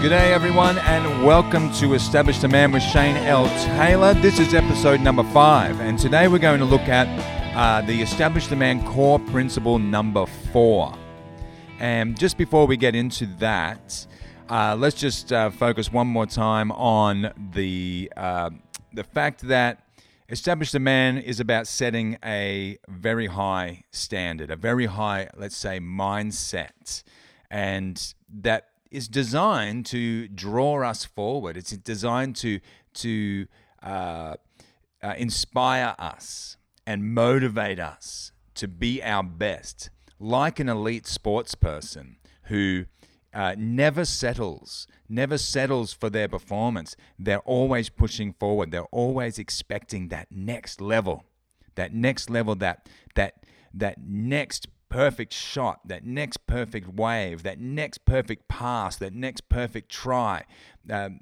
G'day everyone and welcome to Establish the Man with Shane L. Taylor. This is episode number 5 and today we're going to look at the Establish the Man core principle number 4. And just before we get into that, let's just focus one more time on the fact that Establish the Man is about setting a very high standard, a very high, let's say, mindset. And that is designed to draw us forward. It's designed to inspire us and motivate us to be our best, like an elite sports person who never settles for their performance. They're always pushing forward. They're always expecting that next level, that next perfect shot, that next perfect wave, that next perfect pass, that next perfect try, the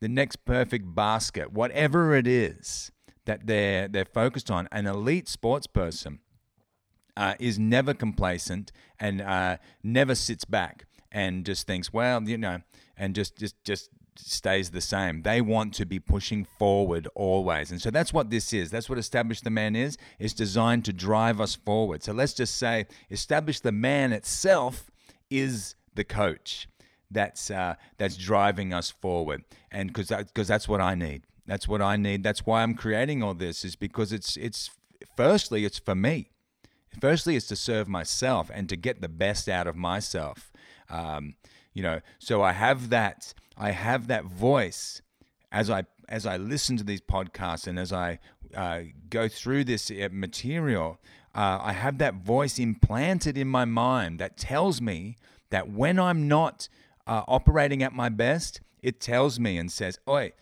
next perfect basket, whatever it is that they're focused on. An elite sports person is never complacent and never sits back and just thinks, well, you know, and just stays the same. They want to be pushing forward always. And so that's what this is. That's what Establish the Man is. It's designed to drive us forward. So let's just say Establish the Man itself is the coach that's driving us forward. And because that's what I need. That's what I need. That's why I'm creating all this, is because it's firstly, it's for me. Firstly, it's to serve myself and to get the best out of myself. You know, so I have that voice as I listen to these podcasts and as I go through this material. I have that voice implanted in my mind that tells me that when I'm not operating at my best, it tells me and says, "Oi,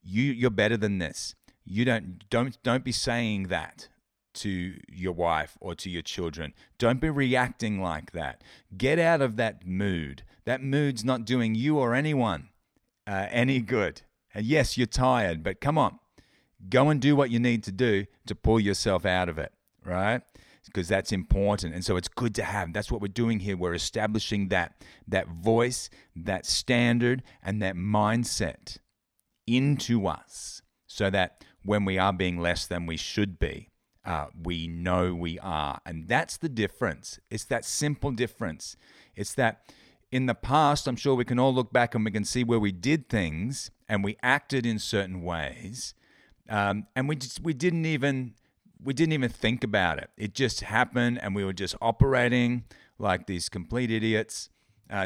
you're better than this. You don't be saying that to your wife or to your children. Don't be reacting like that. Get out of that mood. That mood's not doing you or anyone any good. And yes, you're tired, but come on, go and do what you need to do to pull yourself out of it, right? Because that's important. And so it's good to have. That's what we're doing here. We're establishing that voice, that standard, and that mindset into us so that when we are being less than we should be, we know we are. And that's the difference. It's that simple difference. It's that in the past, I'm sure we can all look back and we can see where we did things and we acted in certain ways. And we didn't even think about it. It just happened and we were just operating like these complete idiots,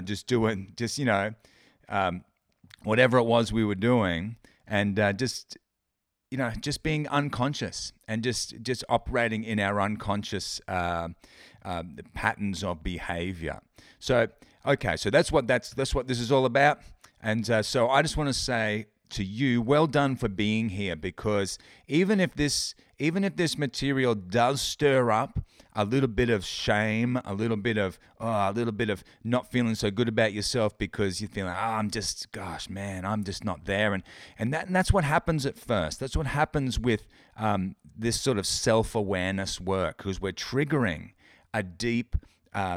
just doing whatever it was we were doing, and just being unconscious and just operating in our unconscious patterns of behavior. So, okay, so that's what this is all about. And so I just want to say to you, well done for being here, because even if this material does stir up a little bit of shame, a little bit of not feeling so good about yourself because you're feeling, I'm just not there. And that's what happens at first. That's what happens with this sort of self-awareness work, because we're triggering a deep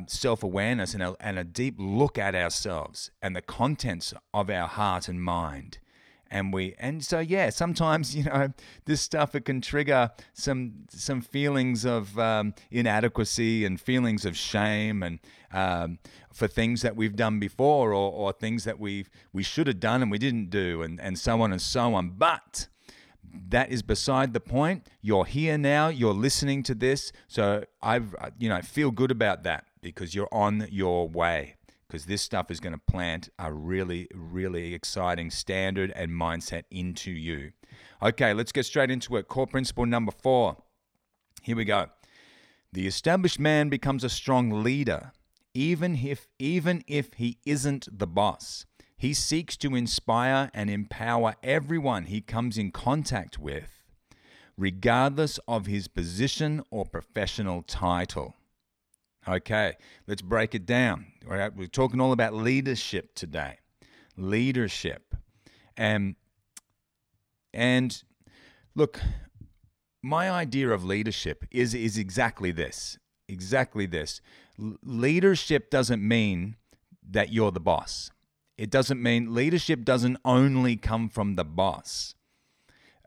self-awareness and a deep look at ourselves and the contents of our heart and mind. And so sometimes, you know, this stuff, it can trigger some feelings of inadequacy and feelings of shame and for things that we've done before or things that we should have done and we didn't do and so on and so on. But that is beside the point. You're here now. You're listening to this. So I feel good about that, because you're on your way. Because this stuff is going to plant a really, really exciting standard and mindset into you. Okay, let's get straight into it. Core principle number 4. Here we go. The established man becomes a strong leader, even if he isn't the boss. He seeks to inspire and empower everyone he comes in contact with, regardless of his position or professional title. Okay, let's break it down. All right, we're talking all about leadership today. Leadership. And look, my idea of leadership is exactly this. Leadership doesn't mean that you're the boss. It doesn't mean leadership doesn't only come from the boss.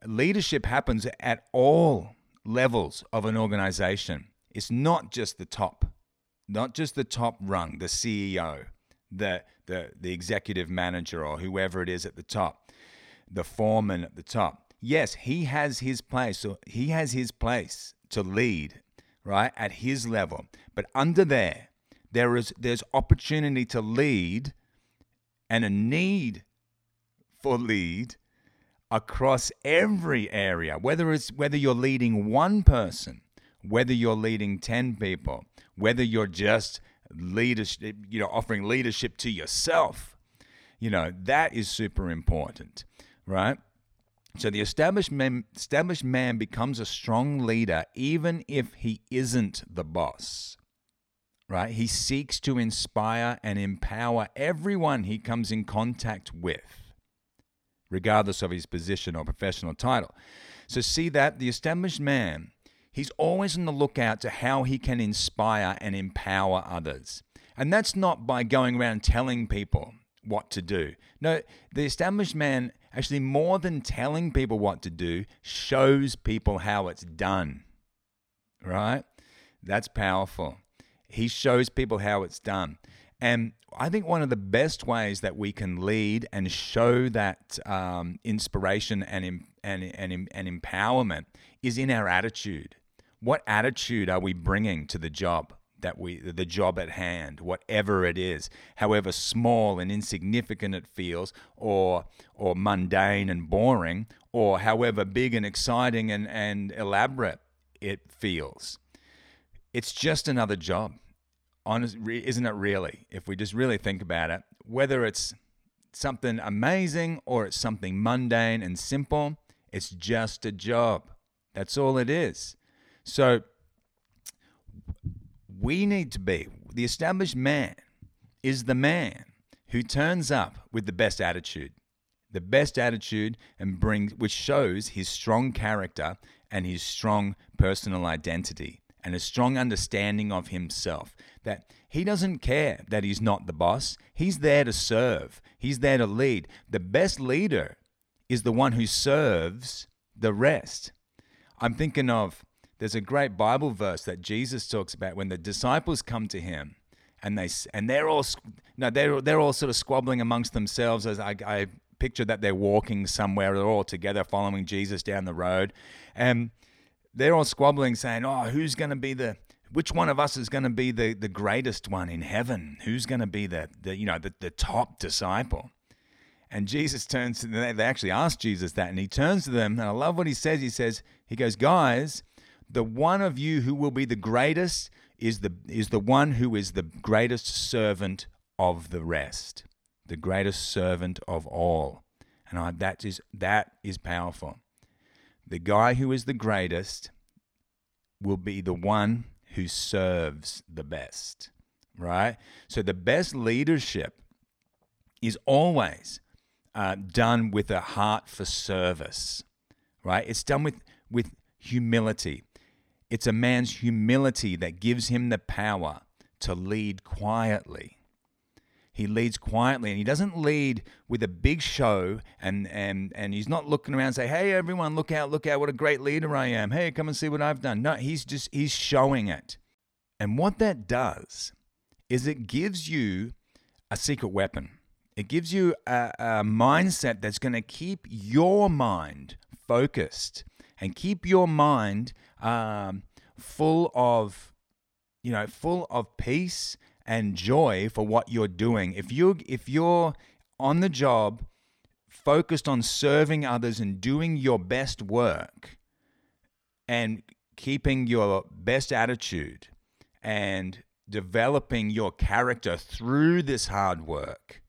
Leadership happens at all levels of an organization. It's not just the top, not just the top rung, the CEO, the executive manager or whoever it is at the top, the foreman at the top. Yes, he has his place. So he has his place to lead, right, at his level. But under there, there's opportunity to lead and a need for lead across every area, whether you're leading one person, whether you're leading 10 people, whether you're just leadership, offering leadership to yourself, that is super important, right? So the established man becomes a strong leader even if he isn't the boss, right? He seeks to inspire and empower everyone he comes in contact with, regardless of his position or professional title. So see that the established man, he's always on the lookout to how he can inspire and empower others. And that's not by going around telling people what to do. No, the established man, actually more than telling people what to do, shows people how it's done, right? That's powerful. He shows people how it's done. And I think one of the best ways that we can lead and show that inspiration and empowerment is in our attitude. What attitude are we bringing to the job the job at hand, whatever it is, however small and insignificant it feels, or mundane and boring, or however big and exciting and elaborate it feels? It's just another job. Honestly, isn't it really? If we just really think about it, whether it's something amazing or it's something mundane and simple, it's just a job. That's all it is. So we need to be, the established man is the man who turns up with the best attitude and brings, which shows his strong character and his strong personal identity and a strong understanding of himself. That he doesn't care that he's not the boss. He's there to serve. He's there to lead. The best leader is the one who serves the rest. I'm thinking of, there's a great Bible verse that Jesus talks about when the disciples come to him and they're all sort of squabbling amongst themselves. As I picture that they're walking somewhere, they're all together following Jesus down the road, and they're all squabbling, saying, who's going to be which one of us is going to be the greatest one in heaven? Who's going to be the top disciple? And Jesus turns to them. They actually asked Jesus that, and he turns to them, and I love what he says. He goes, guys, the one of you who will be the greatest is the one who is the greatest servant of the rest, the greatest servant of all. And that is powerful. The guy who is the greatest will be the one who serves the best, right? So the best leadership is always done with a heart for service, right? It's done with humility. It's a man's humility that gives him the power to lead quietly. He leads quietly, and he doesn't lead with a big show, and he's not looking around and say, hey, everyone, look out, what a great leader I am. Hey, come and see what I've done. No, he's showing it. And what that does is it gives you a secret weapon. It gives you a mindset that's going to keep your mind focused and keep your mind full of peace and joy for what you're doing. If you're on the job, focused on serving others and doing your best work and keeping your best attitude and developing your character through this hard work,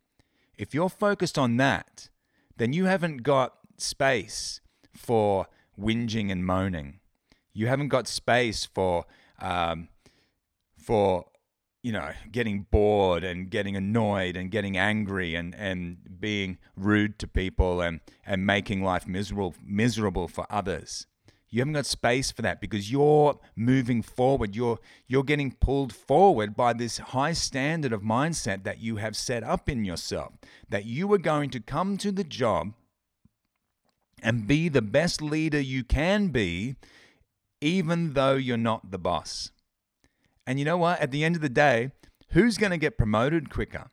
if you're focused on that, then you haven't got space for whinging and moaning. You haven't got space for getting bored and getting annoyed and getting angry and being rude to people and making life miserable for others. You haven't got space for that because you're moving forward. You're getting pulled forward by this high standard of mindset that you have set up in yourself, that you are going to come to the job and be the best leader you can be, even though you're not the boss. And you know what? At the end of the day, who's going to get promoted quicker?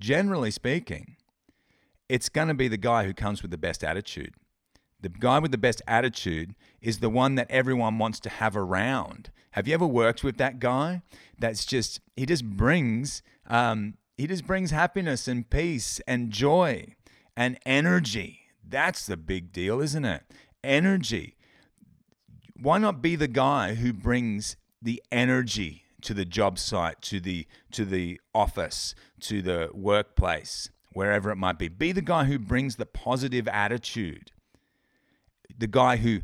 Generally speaking, it's going to be the guy who comes with the best attitude. The guy with the best attitude is the one that everyone wants to have around. Have you ever worked with that guy? That's just, he just brings happiness and peace and joy and energy. That's the big deal, isn't it? Energy. Why not be the guy who brings the energy to the job site, to the office, to the workplace, wherever it might be? Be the guy who brings the positive attitude. The guy who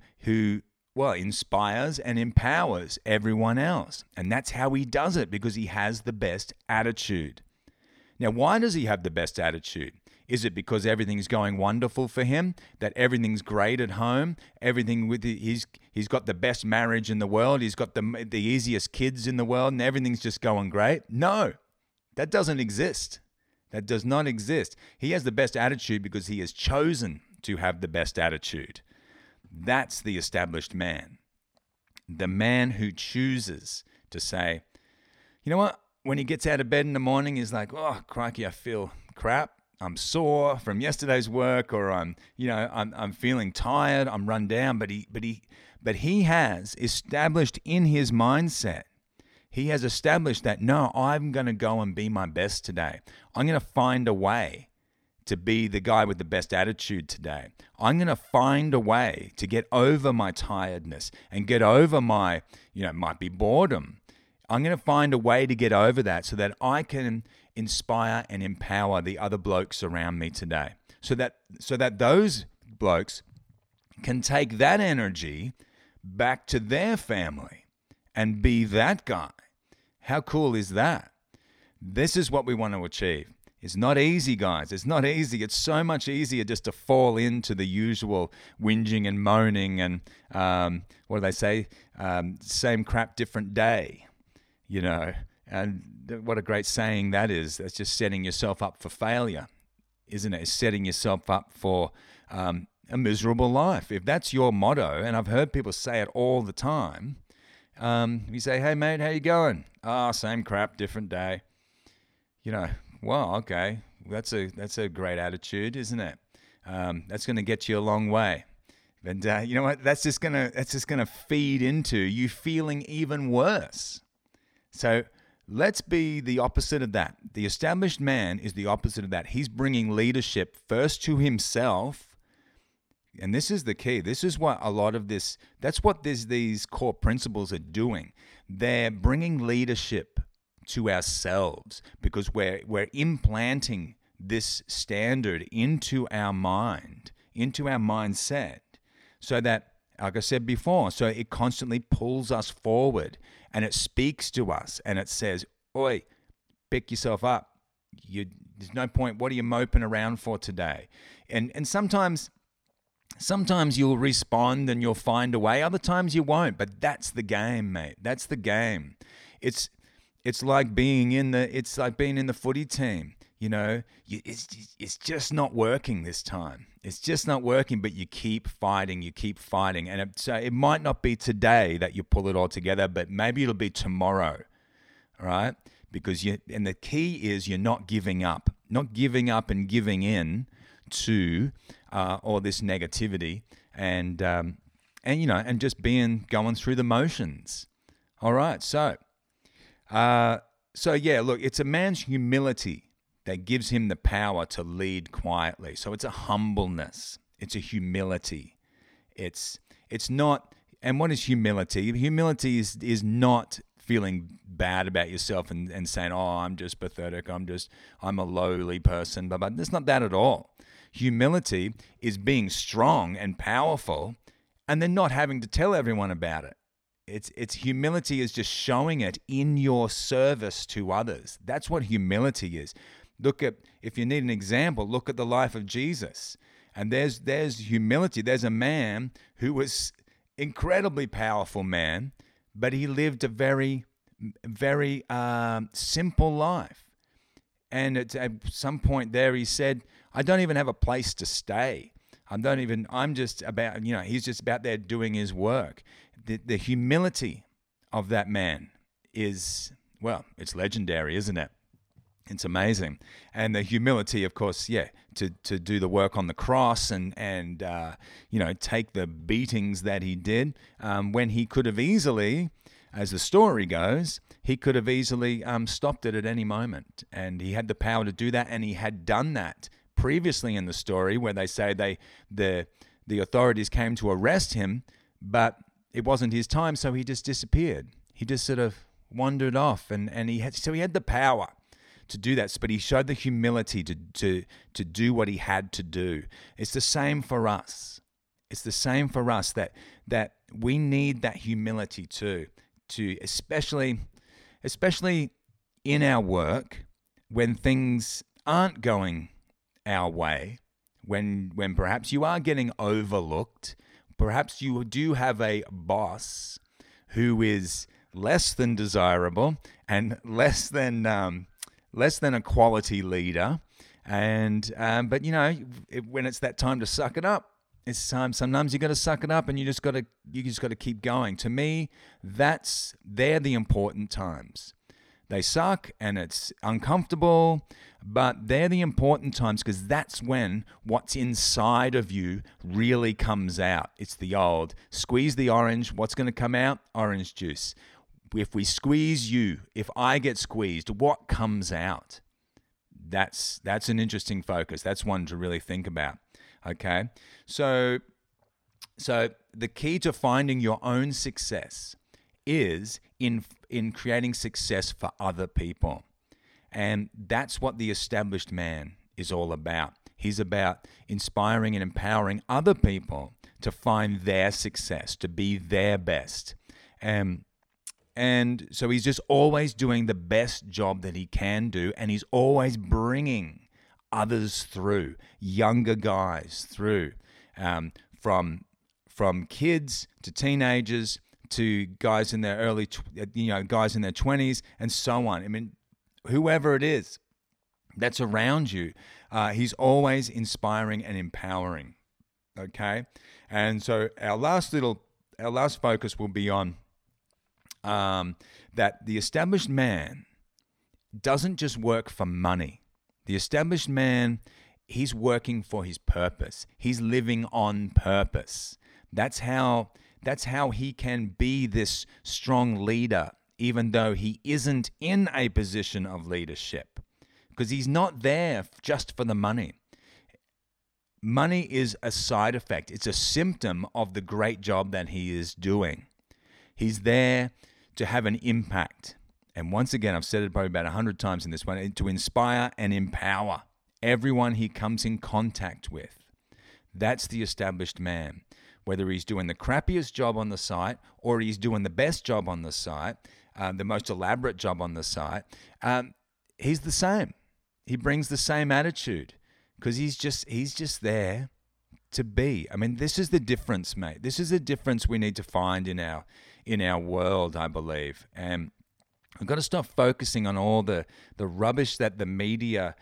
inspires and empowers everyone else. And that's how he does it, because he has the best attitude. Now, why does he have the best attitude? Is it because everything's going wonderful for him, that everything's great at home, he's got the best marriage in the world, he's got the easiest kids in the world, and everything's just going great? No, that doesn't exist. That does not exist. He has the best attitude because he has chosen to have the best attitude. That's the established man. The man who chooses to say, you know what? When he gets out of bed in the morning, he's like, oh, crikey, I feel crap. I'm sore from yesterday's work, or I'm feeling tired, I'm run down. But he has established in his mindset, he has established that, no, I'm going to go and be my best today. I'm going to find a way to be the guy with the best attitude today. I'm going to find a way to get over my tiredness and get over my, it might be boredom. I'm going to find a way to get over that so that I can inspire and empower the other blokes around me today. So that those blokes can take that energy back to their family and be that guy. How cool is that? This is what we want to achieve. It's not easy, guys. It's not easy. It's so much easier just to fall into the usual whinging and moaning and what do they say? Same crap, different day, And what a great saying that is. That's just setting yourself up for failure, isn't it? It's setting yourself up for a miserable life. If that's your motto, and I've heard people say it all the time, you say, hey, mate, how you going? Ah, same crap, different day. Well, okay, that's a great attitude, isn't it? That's going to get you a long way. And you know what? That's just gonna feed into you feeling even worse. So let's be the opposite of that. The established man is the opposite of that. He's bringing leadership first to himself, and this is the key. This is what a lot of this. That's what these core principles are doing. They're bringing leadership to ourselves, because we're implanting this standard into our mind, into our mindset, so that, like I said before, so it constantly pulls us forward and it speaks to us and it says, oi, pick yourself up. There's no point. What are you moping around for today? And sometimes you'll respond and you'll find a way. Other times you won't, but that's the game, mate. That's the game. It's like being in the footy team, it's just not working this time. It's just not working, but you keep fighting. And so it might not be today that you pull it all together, but maybe it'll be tomorrow, all right? Because the key is you're not giving up and giving in to all this negativity and just going through the motions. All right, so it's a man's humility that gives him the power to lead quietly. So it's a humbleness. It's a humility. It's not, and what is humility? Humility is not feeling bad about yourself and saying, oh, I'm just pathetic. I'm a lowly person, but it's not that at all. Humility is being strong and powerful and then not having to tell everyone about it. It's humility is just showing it in your service to others. That's what humility is. If you need an example, look at the life of Jesus. And there's humility. There's a man who was incredibly powerful man, but he lived a very, very simple life. And at some point there, he said, I don't even have a place to stay. I'm just about, he's just about there doing his work. The humility of that man is, well, it's legendary, isn't it? It's amazing. And the humility, of course, to do the work on the cross and take the beatings that he did when he could have easily, as the story goes, he could have easily stopped it at any moment. And he had the power to do that, and he had done that previously in the story where they say the authorities came to arrest him, but it wasn't his time, so he just disappeared. He just sort of wandered off, and he had the power to do that, but he showed the humility to do what he had to do. It's the same for us. It's the same for us that we need that humility too, to especially in our work when things aren't going our way, when perhaps you are getting overlooked, perhaps you do have a boss who is less than desirable and less than a quality leader, but when it's that time to suck it up, it's time. Sometimes you got to suck it up, and you just got to keep going. To me, they're the important times. They suck, and it's uncomfortable, but they're the important times because that's when what's inside of you really comes out. It's the old squeeze the orange. What's going to come out? Orange juice. If we squeeze you, if I get squeezed, what comes out? That's an interesting focus. That's one to really think about. Okay, so the key to finding your own success is in creating success for other people, and that's what the established man is all about. He's about inspiring and empowering other people to find their success, to be their best, And so he's just always doing the best job that he can do, and he's always bringing others through, younger guys through, from kids to teenagers to guys in their guys in their 20s and so on. I mean, whoever it is that's around you, he's always inspiring and empowering. Okay, and so our last focus will be on that the established man doesn't just work for money. The established man, he's working for his purpose. He's living on purpose. That's how he can be this strong leader, even though he isn't in a position of leadership, because he's not there just for the money. Money is a side effect. It's a symptom of the great job that he is doing. He's there to have an impact. And once again, I've said it probably about 100 times in this one, to inspire and empower everyone he comes in contact with. That's the established man. Whether he's doing the crappiest job on the site or he's doing the best job on the site, the most elaborate job on the site, he's the same. He brings the same attitude because he's just there to be. I mean, this is the difference, mate. This is the difference we need to find in our world, I believe. And I've got to stop focusing on all the rubbish that the media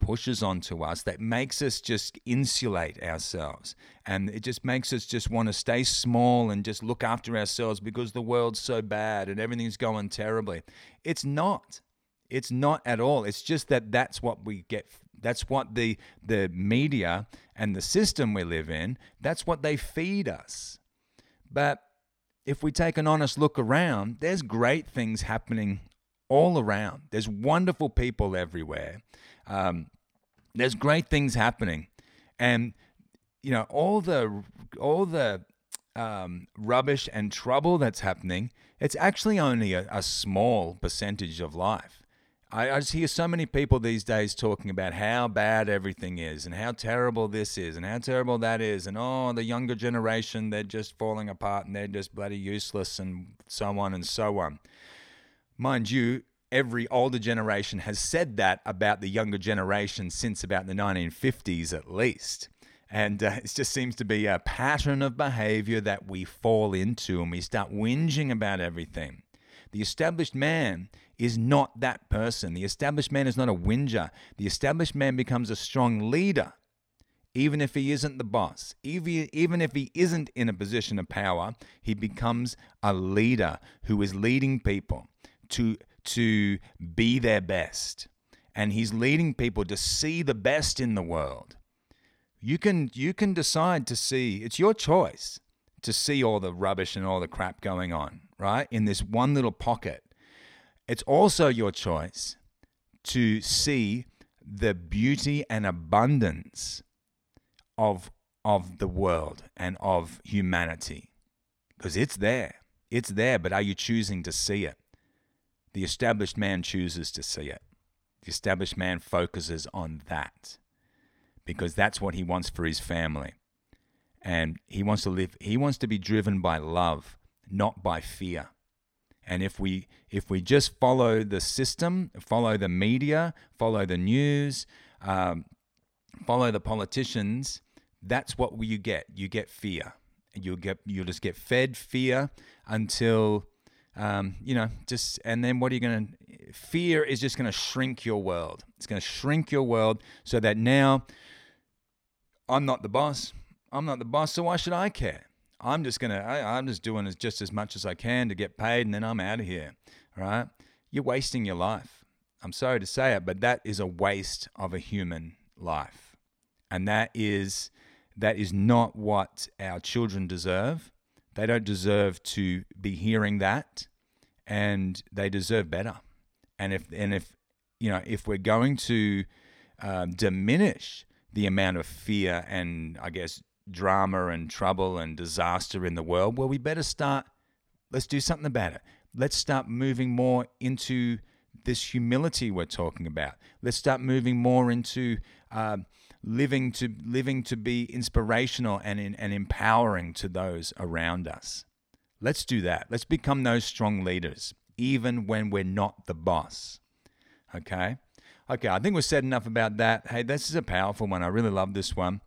pushes onto us that makes us just insulate ourselves. And it just makes us just want to stay small and just look after ourselves because the world's so bad and everything's going terribly. It's not. It's not at all. It's just that's what we get. That's what the media and the system we live in, that's what they feed us. But if we take an honest look around, there's great things happening all around. There's wonderful people everywhere. There's great things happening, and all the rubbish and trouble that's happening. It's actually only a small percentage of life. I just hear so many people these days talking about how bad everything is and how terrible this is and how terrible that is, and the younger generation, they're just falling apart and they're just bloody useless and so on and so on. Mind you, every older generation has said that about the younger generation since about the 1950s at least. And it just seems to be a pattern of behavior that we fall into, and we start whinging about everything. The established man is not that person. The established man is not a whinger. The established man becomes a strong leader, even if he isn't the boss. Even if he isn't in a position of power, he becomes a leader who is leading people to be their best. And he's leading people to see the best in the world. You can decide to see, it's your choice to see all the rubbish and all the crap going on, right? In this one little pocket. It's also your choice to see the beauty and abundance of the world and of humanity, because it's there, but are you choosing to see it? The established man chooses to see it. The established man focuses on that, because that's what he wants for his family. And he wants to be driven by love, not by fear. And if we just follow the system, follow the media, follow the news, follow the politicians, that's what you get. You get fear. You'll just get fed fear until and then what are you going to, fear is just going to shrink your world. It's going to shrink your world so that now, I'm not the boss. I'm not the boss, so why should I care? I'm just doing just as much as I can to get paid, and then I'm out of here, right? You're wasting your life. I'm sorry to say it, but that is a waste of a human life. And that is not what our children deserve. They don't deserve to be hearing that, and they deserve better. And if we're going to diminish the amount of fear and, I guess, drama and trouble and disaster in the world, well, we better start, let's do something about it. Let's start moving more into this humility we're talking about. Let's start moving more into living to be inspirational and empowering to those around us. Let's do that. Let's become those strong leaders, even when we're not the boss. Okay, I think we've said enough about that. Hey, this is a powerful one. I really love this one.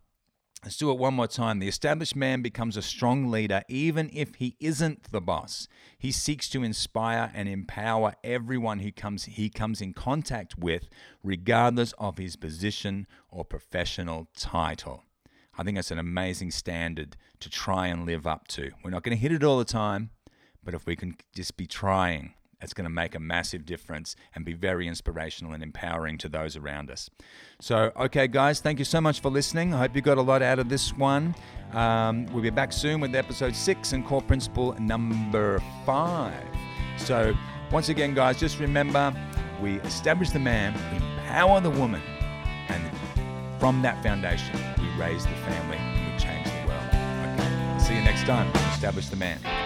Let's do it one more time. The established man becomes a strong leader even if he isn't the boss. He seeks to inspire and empower everyone he comes in contact with, regardless of his position or professional title. I think that's an amazing standard to try and live up to. We're not going to hit it all the time, but if we can just be trying, it's going to make a massive difference and be very inspirational and empowering to those around us. So, okay, guys, thank you so much for listening. I hope you got a lot out of this one. We'll be back soon with episode 6 and core principle number 5. So, once again, guys, just remember, we establish the man, we empower the woman, and from that foundation, we raise the family and we change the world. Okay, see you next time. Establish the man.